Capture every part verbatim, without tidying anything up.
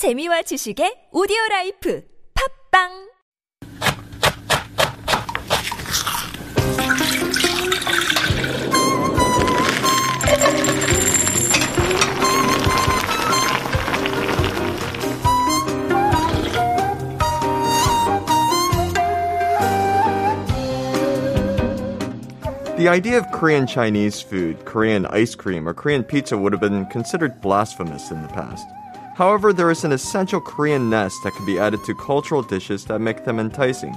재미와 지식의 오디오라이프 팝빵! The idea of Korean Chinese food, Korean ice cream, or Korean pizza would have been considered blasphemous in the past. However, there is an essential Korean-ness that can be added to cultural dishes that make them enticing.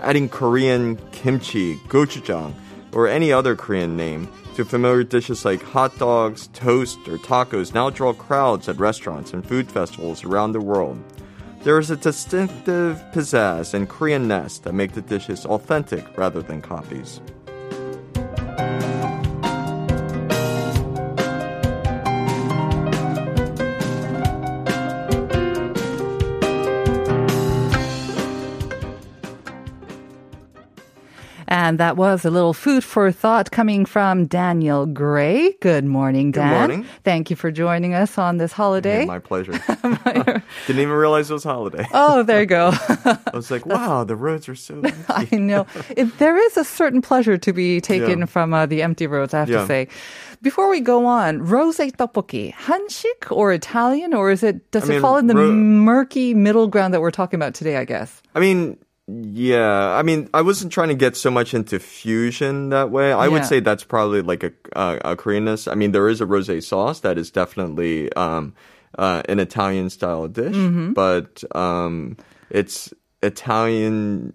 Adding Korean kimchi, gochujang, or any other Korean name to familiar dishes like hot dogs, toast, or tacos now draw crowds at restaurants and food festivals around the world. There is a distinctive pizzazz and Korean-ness that make the dishes authentic rather than copies. And that was a little food for thought coming from Daniel Gray. Good morning, Dan. Good morning. Thank you for joining us on this holiday. Yeah, my pleasure. Didn't even realize it was holiday. Oh, there you go. I was like, wow, the roads are so empty. I know. It, there is a certain pleasure to be taken yeah. from uh, the empty roads, I have yeah. to say. Before we go on, rosé tteokbokki, Hanshik or Italian, or is it, does I it mean, fall in the ro- murky middle ground that we're talking about today, I guess? I mean... Yeah, I mean, I wasn't trying to get so much into fusion that way. I yeah. would say that's probably like a, a, a Korean-ness. I mean, there is a rosé sauce that is definitely um, uh, an Italian-style dish, mm-hmm. but um, it's Italian...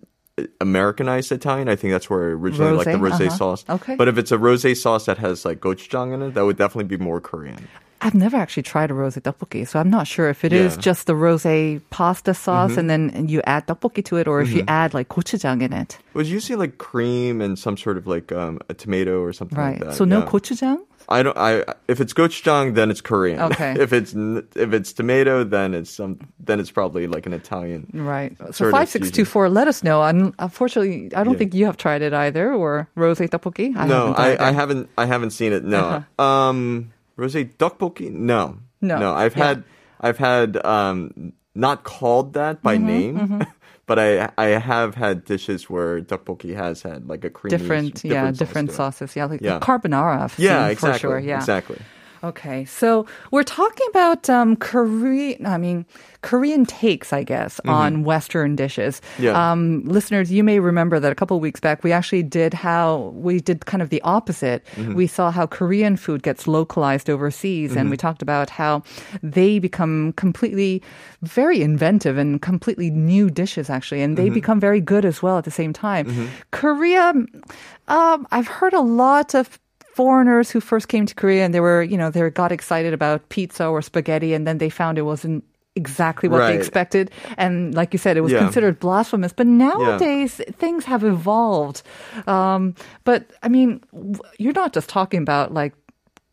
Americanized Italian. I think that's where originally rosé? like the rosé uh-huh. sauce. Okay. But if it's a rosé sauce that has like gochujang in it, that would definitely be more Korean. I've never actually tried a rosé tteokbokki, so I'm not sure if it yeah. is just the rosé pasta sauce mm-hmm. and then you add tteokbokki to it, or if mm-hmm. you add like gochujang in it. It was usually like cream and some sort of like um, a tomato or something right. like that. So no yeah. gochujang? I don't. I if it's gochujang, then it's Korean. Okay. If it's if it's tomato, then it's some. Then it's probably like an Italian. Right. So five six two four. Let us know. I'm, unfortunately, I don't yeah. think you have tried it either. Or rosé tteokbokki. I no, haven't I, I haven't. I haven't seen it. No. Uh-huh. Um, rosé tteokbokki. No. No. No. I've yeah. had. I've had. Um, not called that by mm-hmm, name. Mm-hmm. But I I have had dishes where tteokbokki has had like a creamy different, different yeah sauce different sauces yeah like yeah. carbonara I've yeah seen exactly for sure. yeah exactly okay so we're talking about um Korean I mean Korean takes I guess mm-hmm. on Western dishes yeah. um listeners, you may remember that a couple of weeks back we actually did how we did kind of the opposite mm-hmm. we saw how Korean food gets localized overseas mm-hmm. and we talked about how they become completely very inventive and completely new dishes actually, and they mm-hmm. become very good as well at the same time. Mm-hmm. Korea, um I've heard a lot of foreigners who first came to Korea and they were, you know, they got excited about pizza or spaghetti and then they found it wasn't exactly what right. they expected. And like you said, it was yeah. considered blasphemous. But nowadays, yeah. things have evolved. Um, but, I mean, you're not just talking about like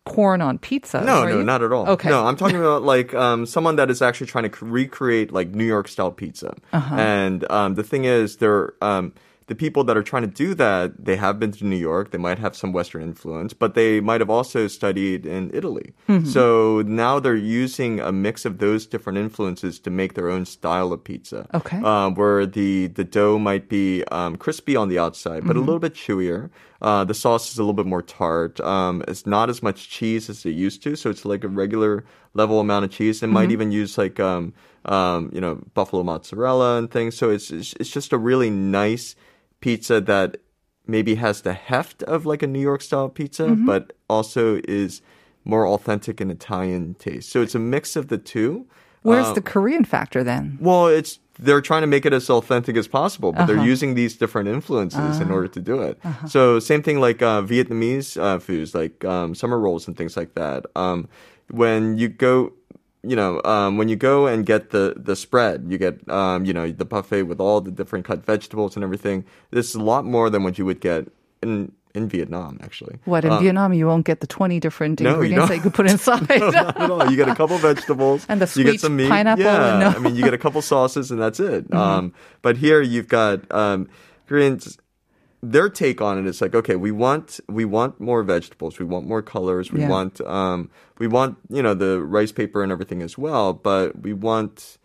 corn on pizza. No, no, you? not at all. Okay. No, I'm talking about like um, someone that is actually trying to recreate like New York style pizza. Uh-huh. And um, the thing is, they're... Um, the people that are trying to do that, they have been to New York. They might have some Western influence, but they might have also studied in Italy. Mm-hmm. So now they're using a mix of those different influences to make their own style of pizza. Okay. Uh, where the, the dough might be um, crispy on the outside, but mm-hmm. a little bit chewier. Uh, the sauce is a little bit more tart. Um, it's not as much cheese as it used to, so it's like a regular level amount of cheese. It mm-hmm. might even use like um, um, you know, buffalo mozzarella and things. So it's it's, it's just a really nice pizza that maybe has the heft of like a New York style pizza, mm-hmm. but also is more authentic in Italian taste. So it's a mix of the two. Where's uh, the Korean factor then? Well, it's they're trying to make it as authentic as possible, but uh-huh. they're using these different influences uh-huh. in order to do it. Uh-huh. So same thing like uh, Vietnamese uh, foods, like um, summer rolls and things like that. Um, when you go... You know, um, when you go and get the, the spread, you get, um, you know, the buffet with all the different cut vegetables and everything. This is a lot more than what you would get in in Vietnam, actually. What, in um, Vietnam you won't get the twenty different no, ingredients that you could put inside? No, not at all. You get a couple vegetables. And the sweet you get some meat. Pineapple. Yeah, no. I mean, you get a couple sauces and that's it. Mm-hmm. Um, but here you've got um, Koreans... their take on it is like, okay, we want we want more vegetables, we want more colors, we yeah. want um we want you know the rice paper and everything as well, but we want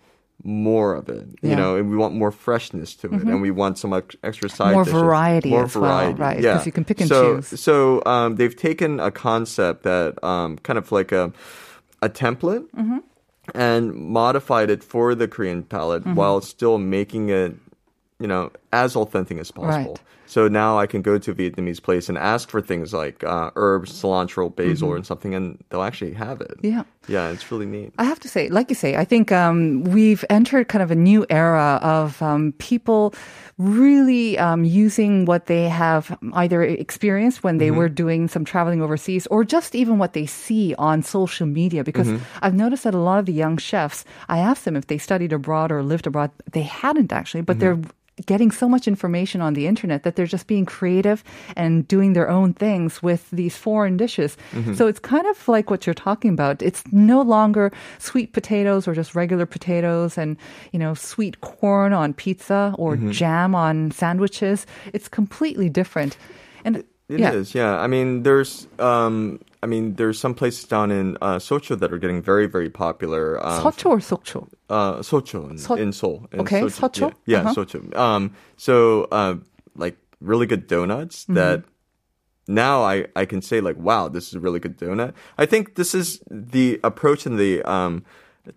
more of it, yeah. you know, and we want more freshness to it, mm-hmm. and we want some extra side more dishes, variety more as variety, well, right? Because yeah. you can pick and so, choose. So um, they've taken a concept that um, kind of like a a template. Mm-hmm. And modified it for the Korean palate mm-hmm. while still making it, you know, as authentic as possible. Right. So now I can go to a Vietnamese place and ask for things like uh, herbs, cilantro, basil, mm-hmm. and something, and they'll actually have it. Yeah. Yeah, it's really neat. I have to say, like you say, I think um, we've entered kind of a new era of um, people really um, using what they have either experienced when they mm-hmm. were doing some traveling overseas or just even what they see on social media. Because mm-hmm. I've noticed that a lot of the young chefs, I asked them if they studied abroad or lived abroad. They hadn't actually, but mm-hmm. they're getting so much information on the internet that they're just being creative and doing their own things with these foreign dishes. Mm-hmm. So it's kind of like what you're talking about. It's no longer sweet potatoes or just regular potatoes and, you know, sweet corn on pizza or mm-hmm. jam on sandwiches. It's completely different. And it, it yeah. is, yeah. I mean, there's... Um I mean, there's some places down in uh, Socho that are getting very, very popular. Um, Socho or Sokcho? Uh, Socho in, so- in Seoul. In okay, Socho. Socho? Yeah, yeah uh-huh. Socho. Um, so, uh, like, really good donuts mm-hmm. that now I, I can say, like, wow, this is a really good donut. I think this is the approach in the um,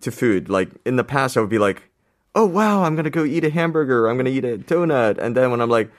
to food. Like, in the past, I would be like, oh, wow, I'm going to go eat a hamburger. I'm going to eat a donut. And then when I'm like,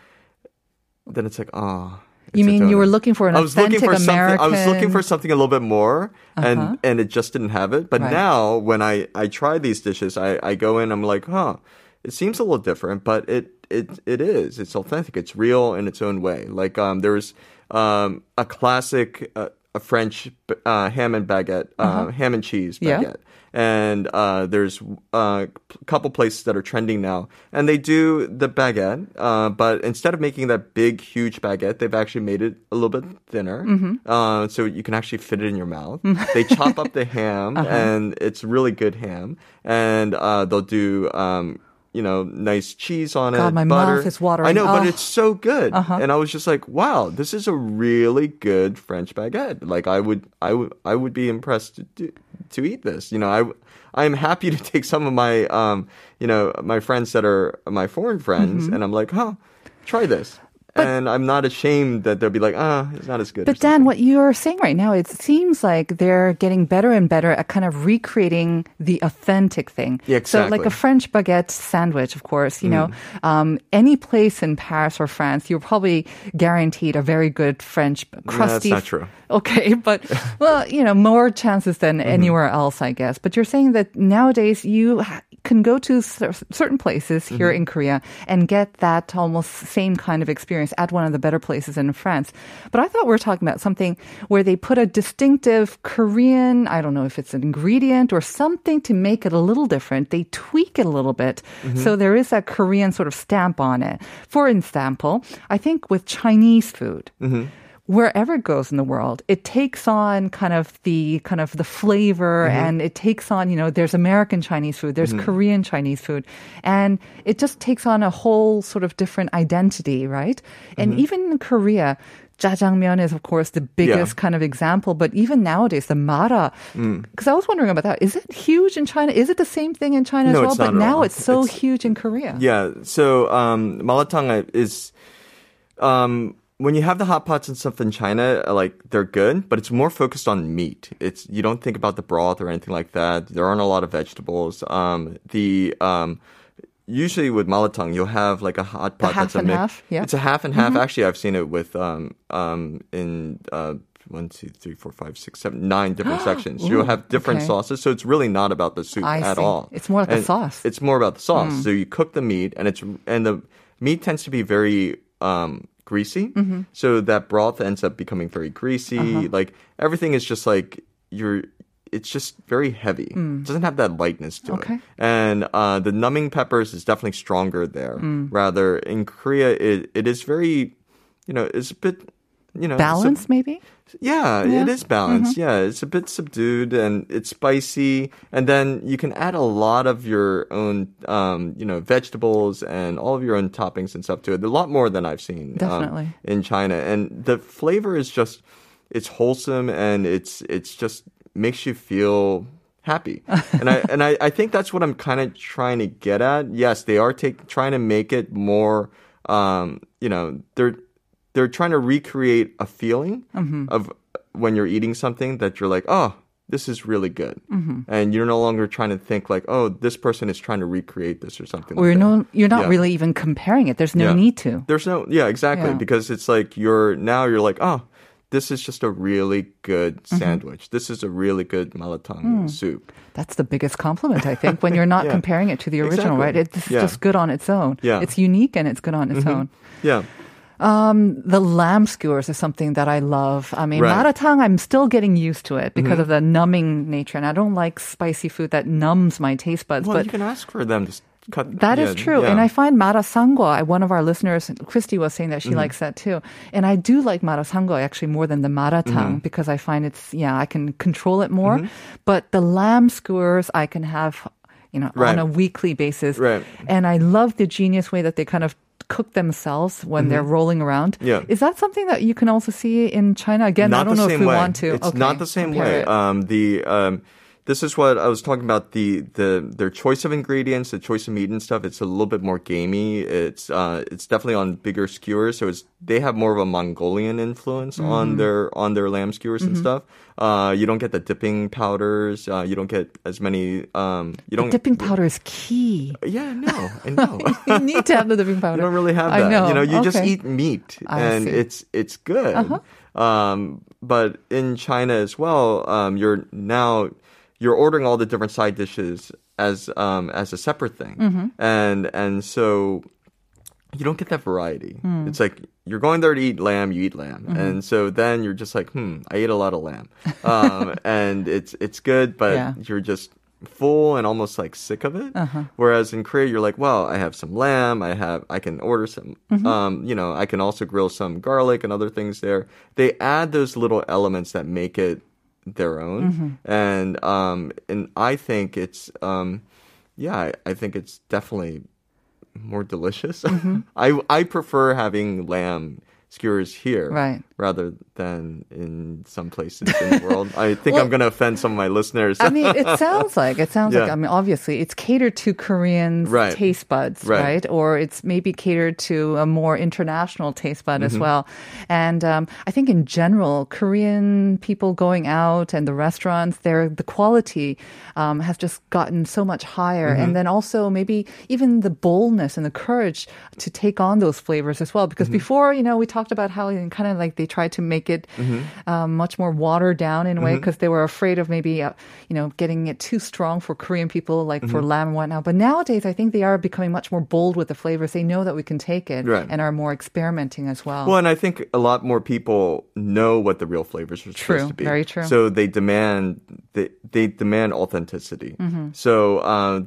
then it's like, oh. It's you mean you were looking for an authentic for American? I was looking for something a little bit more, uh-huh. and, and it just didn't have it. But right. now, when I, I try these dishes, I, I go in, I'm like, huh, it seems a little different, but it it it is. It's authentic. It's real in its own way. Like um, there was um, a classic uh, a French uh, ham and baguette, uh, uh-huh. ham and cheese baguette. Yeah. And uh, there's uh, a couple places that are trending now. And they do the baguette, uh, but instead of making that big, huge baguette, they've actually made it a little bit thinner. Mm-hmm. Uh, so you can actually fit it in your mouth. They chop up the ham, uh-huh. and it's really good ham. And uh, they'll do... Um, you know, nice cheese on God, it, my butter. Mouth is watering. I know, oh. but it's so good. Uh-huh. And I was just like, wow, this is a really good French baguette. Like, I would, I would, I would be impressed to do, to eat this. You know, I, I'm happy to take some of my, um, you know, my friends that are my foreign friends, mm-hmm. and I'm like, huh, try this. But, and I'm not ashamed that they'll be like, ah, oh, it's not as good. But Dan, what you're saying right now, it seems like they're getting better and better at kind of recreating the authentic thing. Yeah, exactly. So like a French baguette sandwich, of course, you mm. know, um, any place in Paris or France, you're probably guaranteed a very good French crusty. No, that's not true. Okay, but, well, you know, more chances than mm-hmm. anywhere else, I guess. But you're saying that nowadays you can go to certain places here mm-hmm. in Korea and get that almost same kind of experience at one of the better places in France. But I thought we were talking about something where they put a distinctive Korean, I don't know if it's an ingredient or something to make it a little different. They tweak it a little bit. Mm-hmm. So there is a Korean sort of stamp on it. For example, I think with Chinese food, mm-hmm. wherever it goes in the world, it takes on kind of the kind of the flavor, mm-hmm. and it takes on, you know, there's American Chinese food, there's mm-hmm. Korean Chinese food, and it just takes on a whole sort of different identity, right? And mm-hmm. even in Korea, jjajangmyeon is, of course, the biggest yeah. kind of example. But even nowadays, the mara, because mm. I was wondering about that. Is it huge in China? Is it the same thing in China no, as well? But now all. it's so it's, huge in Korea. Yeah. So um, malatang is... Um, when you have the hot pots and stuff in China, like, they're good, but it's more focused on meat. It's you don't think about the broth or anything like that. There aren't a lot of vegetables. Um, the um, usually with malatang, you'll have like a hot pot a half that's and a mix. Half, yeah. It's a half and mm-hmm. half. Actually, I've seen it with um, um, in uh, one, two, three, four, five, six, seven, nine different sections. Ooh, you'll have different okay. sauces, so it's really not about the soup I at see. all. It's more like and the sauce. It's more about the sauce. Mm. So you cook the meat, and it's and the meat tends to be very. Um, greasy. Mm-hmm. So that broth ends up becoming very greasy. Uh-huh. Like everything is just like you're, it's just very heavy. Mm. It doesn't have that lightness to okay. it. And uh, the numbing peppers is definitely stronger there. Mm. Rather in Korea, it, it is very, you know, it's a bit you know, balance sub- maybe? Yeah, yeah, it is balanced. Mm-hmm. Yeah, it's a bit subdued and it's spicy. And then you can add a lot of your own, um, you know, vegetables and all of your own toppings and stuff to it. A lot more than I've seen Definitely. Um, in China. And the flavor is just, it's wholesome and it's it's just makes you feel happy. And I and I, I think that's what I'm kind of trying to get at. Yes, they are take, trying to make it more, um, you know, they're They're trying to recreate a feeling mm-hmm. of when you're eating something that you're like, oh, this is really good. Mm-hmm. And you're no longer trying to think like, oh, this person is trying to recreate this or something. Or like you're, no, you're not yeah. really even comparing it. There's no yeah. need to. There's no, yeah, exactly. Yeah. Because it's like you're, now you're like, oh, this is just a really good sandwich. Mm-hmm. This is a really good malatang mm. soup. That's the biggest compliment, I think, when you're not yeah. comparing it to the original, exactly. right? It's yeah. just good on its own. Yeah. It's unique and it's good on its mm-hmm. own. Yeah. Um, the lamb skewers is something that I love. I mean, right. maratang, I'm still getting used to it because mm-hmm. of the numbing nature. And I don't like spicy food that numbs my taste buds. Well, but you can ask for them to cut. That yeah, is true. Yeah. And I find marasango, one of our listeners, Christy, was saying that she mm-hmm. likes that too. And I do like marasango actually more than the maratang mm-hmm. because I find it's, yeah, I can control it more. Mm-hmm. But the lamb skewers, I can have, you know, right. on a weekly basis. Right. And I love the genius way that they kind of cook themselves when mm-hmm. they're rolling around. Yeah. Is that something that you can also see in China? Again, not I don't know if we way. want to. It's okay. not the same Compare way. Um, the um, this is what I was talking about. The the their choice of ingredients, the choice of meat and stuff. It's a little bit more gamey. It's uh, it's definitely on bigger skewers. So it's they have more of a Mongolian influence mm. on their on their lamb skewers mm-hmm. and stuff. Uh, you don't get the dipping powders. Uh, you don't get as many. Um, you don't. The dipping powder is key. Yeah, no, I know. You need to have the dipping powder. You don't really have that. I know. You know, you okay. just eat meat, I and see. it's it's good. Uh-huh. Um, but in China as well, um, you're now you're ordering all the different side dishes as um, as a separate thing, mm-hmm. and and so. You don't get that variety. Mm. It's like you're going there to eat lamb, you eat lamb. Mm-hmm. And so then you're just like, hmm, I ate a lot of lamb. Um, and it's it's good, but yeah. you're just full and almost like sick of it. Uh-huh. Whereas in Korea, you're like, well, I have some lamb. I have, I can order some, mm-hmm. um, you know, I can also grill some garlic and other things there. They add those little elements that make it their own. Mm-hmm. And, um, and I think it's, um, yeah, I, I think it's definitely more delicious. Mm-hmm. I I prefer having lamb skewers here right. rather than in some places in the world. I think well, I'm going to offend some of my listeners. I mean, it sounds like, it sounds yeah. like, I mean, obviously it's catered to Koreans' right. taste buds, right. right? Or it's maybe catered to a more international taste bud mm-hmm. as well. And um, I think in general, Korean people going out and the restaurants, their the quality um, has just gotten so much higher. Mm-hmm. And then also maybe even the boldness and the courage to take on those flavors as well. Because mm-hmm. before, you know, we talked about how kind of like they tried to make it mm-hmm. um, much more watered down in a way because mm-hmm. they were afraid of maybe, uh, you know, getting it too strong for Korean people, like mm-hmm. for lamb and whatnot. But nowadays, I think they are becoming much more bold with the flavors. They know that we can take it right. and are more experimenting as well. Well, and I think a lot more people know what the real flavors are true, supposed to be. Very true. So they demand, they, they demand authenticity. Mm-hmm. So, uh,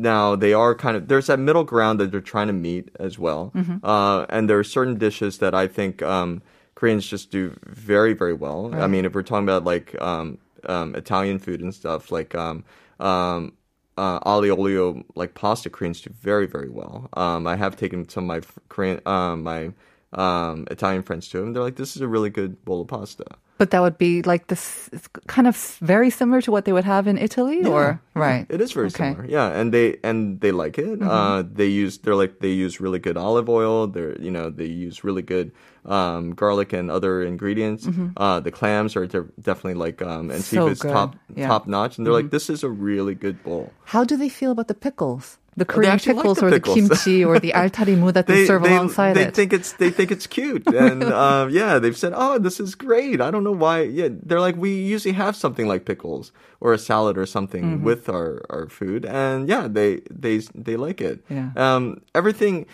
now, they are kind of, there's that middle ground that they're trying to meet as well. Mm-hmm. Uh, and there are certain dishes that I think um, Koreans just do very, very well. Right. I mean, if we're talking about like um, um, Italian food and stuff, like um, um, uh, aglio olio, like pasta, Koreans do very, very well. Um, I have taken some of my Korean, uh, my um, Italian friends to them. They're like, this is a really good bowl of pasta. But that would be like this, it's kind of very similar to what they would have in Italy, yeah. or right? It is very okay. similar, yeah. And they and they like it. Mm-hmm. Uh, they use they're like they use really good olive oil. They're you know they use really good um, garlic and other ingredients. Mm-hmm. Uh, the clams are de- definitely like um, and so seafood's good. top yeah. top notch. And they're mm-hmm. like, this is a really good bowl. How do they feel about the pickles? The Korean oh, pickles, like the or pickles. The kimchi or the altarimu that they, they serve they, alongside they it. Think it's, they think it's cute. And um, yeah, they've said, oh, this is great. I don't know why. Yeah, they're like, we usually have something like pickles or a salad or something mm-hmm. with our, our food. And yeah, they they, they like it. Yeah. Um, everything,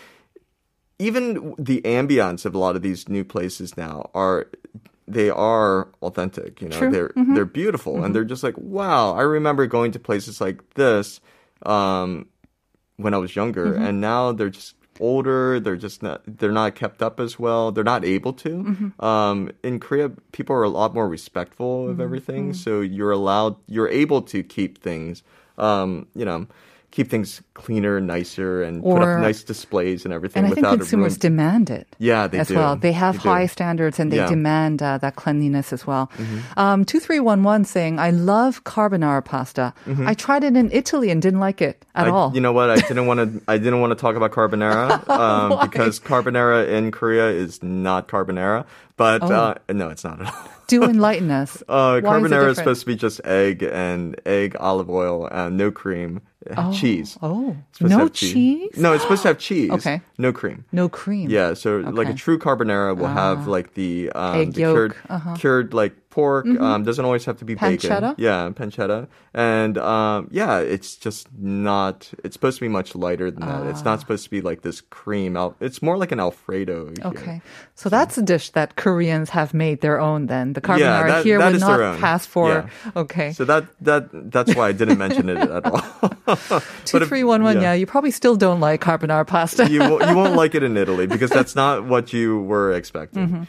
even the ambience of a lot of these new places now are... They are authentic. You know, True. They're mm-hmm. they're beautiful. Mm-hmm. And they're just like, wow, I remember going to places like this um, when I was younger. Mm-hmm. And now they're just older. They're just not, they're not kept up as well. They're not able to. Mm-hmm. Um, in Korea, people are a lot more respectful of mm-hmm. everything. So you're allowed, you're able to keep things, um, you know, keep things cleaner, nicer, and or, put up nice displays and everything. And I without think consumers demand it. Yeah, they as do. well. They have they high do. standards and they yeah. demand uh, that cleanliness as well. Mm-hmm. Um, two three one one saying, I love carbonara pasta. Mm-hmm. I tried it in Italy and didn't like it at I, all. You know what? I didn't want to. I didn't want to talk about carbonara um, because carbonara in Korea is not carbonara. But oh. uh, no, it's not at all. Do enlighten us. Uh, carbonara is, is supposed to be just egg and egg, olive oil, uh, no cream, oh. cheese. Oh, no cheese? cheese? No, it's supposed to have cheese. Okay. No cream. No cream. Yeah, so okay. like a true carbonara will uh, have like the, um, egg the yolk. cured, uh-huh. cured like pork. Mm-hmm. Um, doesn't always have to be pancetta? bacon. Yeah, pancetta. And um, yeah, it's just not, it's supposed to be much lighter than uh. that. It's not supposed to be like this cream. It's more like an Alfredo. Here. Okay. So, so that's a dish that Koreans have made their own then. The carbonara yeah, that, here that would not pass for. Yeah. Okay. So that that that's why I didn't mention it at all. two three one one, yeah. yeah, you probably still don't like carbonara pasta. you, won't, you won't like it in Italy because that's not what you were expecting. Mm-hmm.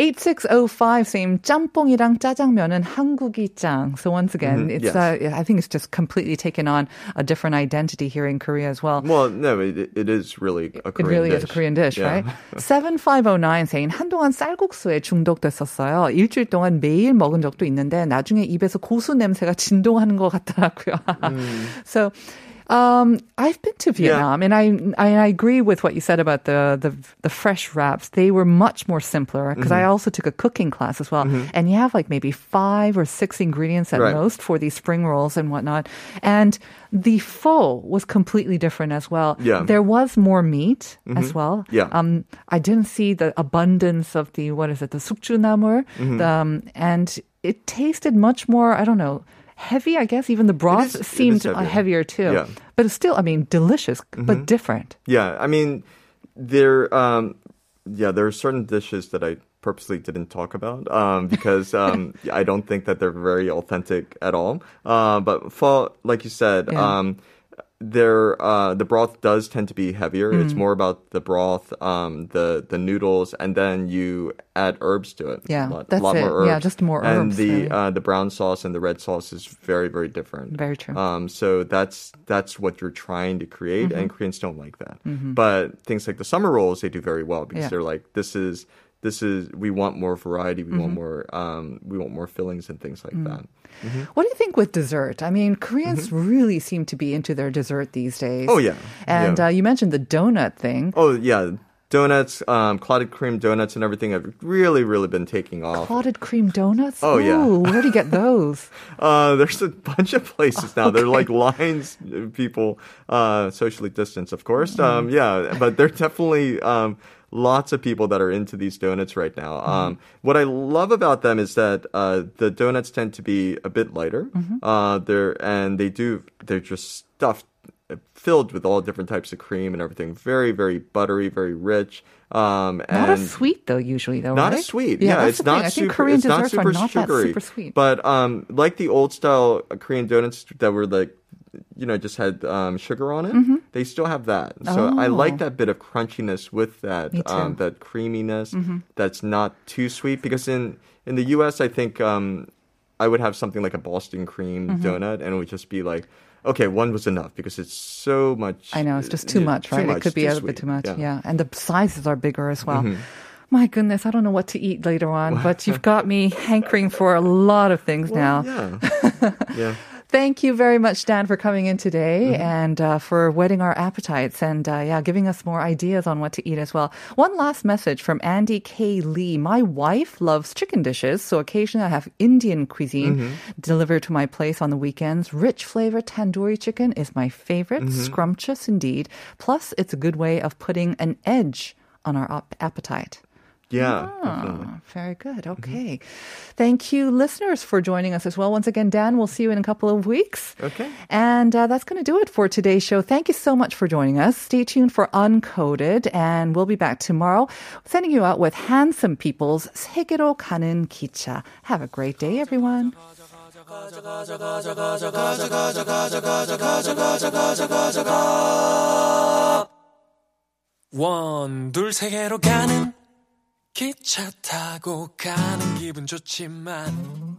eighty-six oh five saying 짬뽕이랑 짜장면은 한국이 짱. So once again, mm-hmm. it's yes. uh, I think it's just completely taken on a different identity here in Korea as well. Well, no, it, it is really a Korean dish. It really dish. is a Korean dish, yeah. right? seventy-five oh nine saying 한동안 쌀국수에 중독됐었어요. 일주일 동안 매일 먹은 적도 있는데 나중에 입에서 고수 냄새가 진동하는 것 같더라고요. Mm. So Um, I've been to Vietnam, yeah. and I, I agree with what you said about the the, the fresh wraps. They were much more simpler because mm-hmm. I also took a cooking class as well. Mm-hmm. And you have like maybe five or six ingredients at right. most for these spring rolls and whatnot. And the pho was completely different as well. Yeah. There was more meat mm-hmm. as well. Yeah. Um, I didn't see the abundance of the, what is it, the sukju namul. Mm-hmm. Um, and it tasted much more, I don't know, heavy, I guess. Even the broth is, seemed heavier. heavier too. Yeah. But it's still, I mean, delicious, mm-hmm. but different. Yeah, I mean, there, um, yeah, there are certain dishes that I purposely didn't talk about um, because um, I don't think that they're very authentic at all. Uh, but for, like you said, yeah. um, there, uh, the broth does tend to be heavier. Mm. It's more about the broth, um, the the noodles, and then you add herbs to it. Yeah, a lot, that's a lot it. More herbs. Yeah, just more and herbs. And the yeah. uh, the brown sauce and the red sauce is very, very different. Very true. Um, so that's that's what you're trying to create, mm-hmm. and Koreans don't like that. Mm-hmm. But things like the summer rolls, they do very well because yeah. they're like, this is this is we want more variety, we mm-hmm. want more um, we want more fillings and things like mm. that. Mm-hmm. What do you think with dessert? I mean, Koreans mm-hmm. really seem to be into their dessert these days. Oh, yeah. And yeah. Uh, you mentioned the donut thing. Oh, yeah. Donuts, um, clotted cream donuts and everything have really, really been taking off. Clotted cream donuts? Oh, Ooh, yeah. Where do you get those? uh, there's a bunch of places now. Okay. They're like lines of people, uh, socially distanced, of course. Mm. Um, yeah, but they're definitely... Um, Lots of people that are into these donuts right now. Mm-hmm. Um, what I love about them is that uh, the donuts tend to be a bit lighter. Mm-hmm. Uh, they're and they do they're just stuffed, filled with all different types of cream and everything. Very, very buttery, very rich. Um, and not as sweet though, usually though. Not right? as sweet. Yeah, yeah, it's not super. It's not super sugary. Super sweet. But um, like the old style Korean donuts that were like, you know, just had um, sugar on it. Mm-hmm. They still have that. So oh. I like that bit of crunchiness with that, um, that creaminess mm-hmm. that's not too sweet. Because in, in the U S, I think um, I would have something like a Boston cream mm-hmm. donut and it would just be like, okay, one was enough because it's so much. I know, it's just too much, know, right? Too much, it could be a bit too much. Yeah. yeah. And the sizes are bigger as well. Mm-hmm. My goodness, I don't know what to eat later on, but you've got me hankering for a lot of things well, now. Yeah. yeah. Thank you very much, Dan, for coming in today mm-hmm. and uh, for whetting our appetites and, uh, yeah, giving us more ideas on what to eat as well. One last message from Andy K. Lee. My wife loves chicken dishes, so occasionally I have Indian cuisine mm-hmm. delivered to my place on the weekends. Rich flavor tandoori chicken is my favorite. Mm-hmm. Scrumptious indeed. Plus, it's a good way of putting an edge on our op- appetite. Yeah. Oh, very good. Okay. Mm-hmm. Thank you, listeners, for joining us as well. Once again, Dan, we'll see you in a couple of weeks. Okay. And uh, that's going to do it for today's show. Thank you so much for joining us. Stay tuned for Uncoded, and we'll be back tomorrow, sending you out with Handsome People's 세계로 가는 기차. Have a great day, everyone. 원둘 세계로 가는 기차 타고 가는 기분 좋지만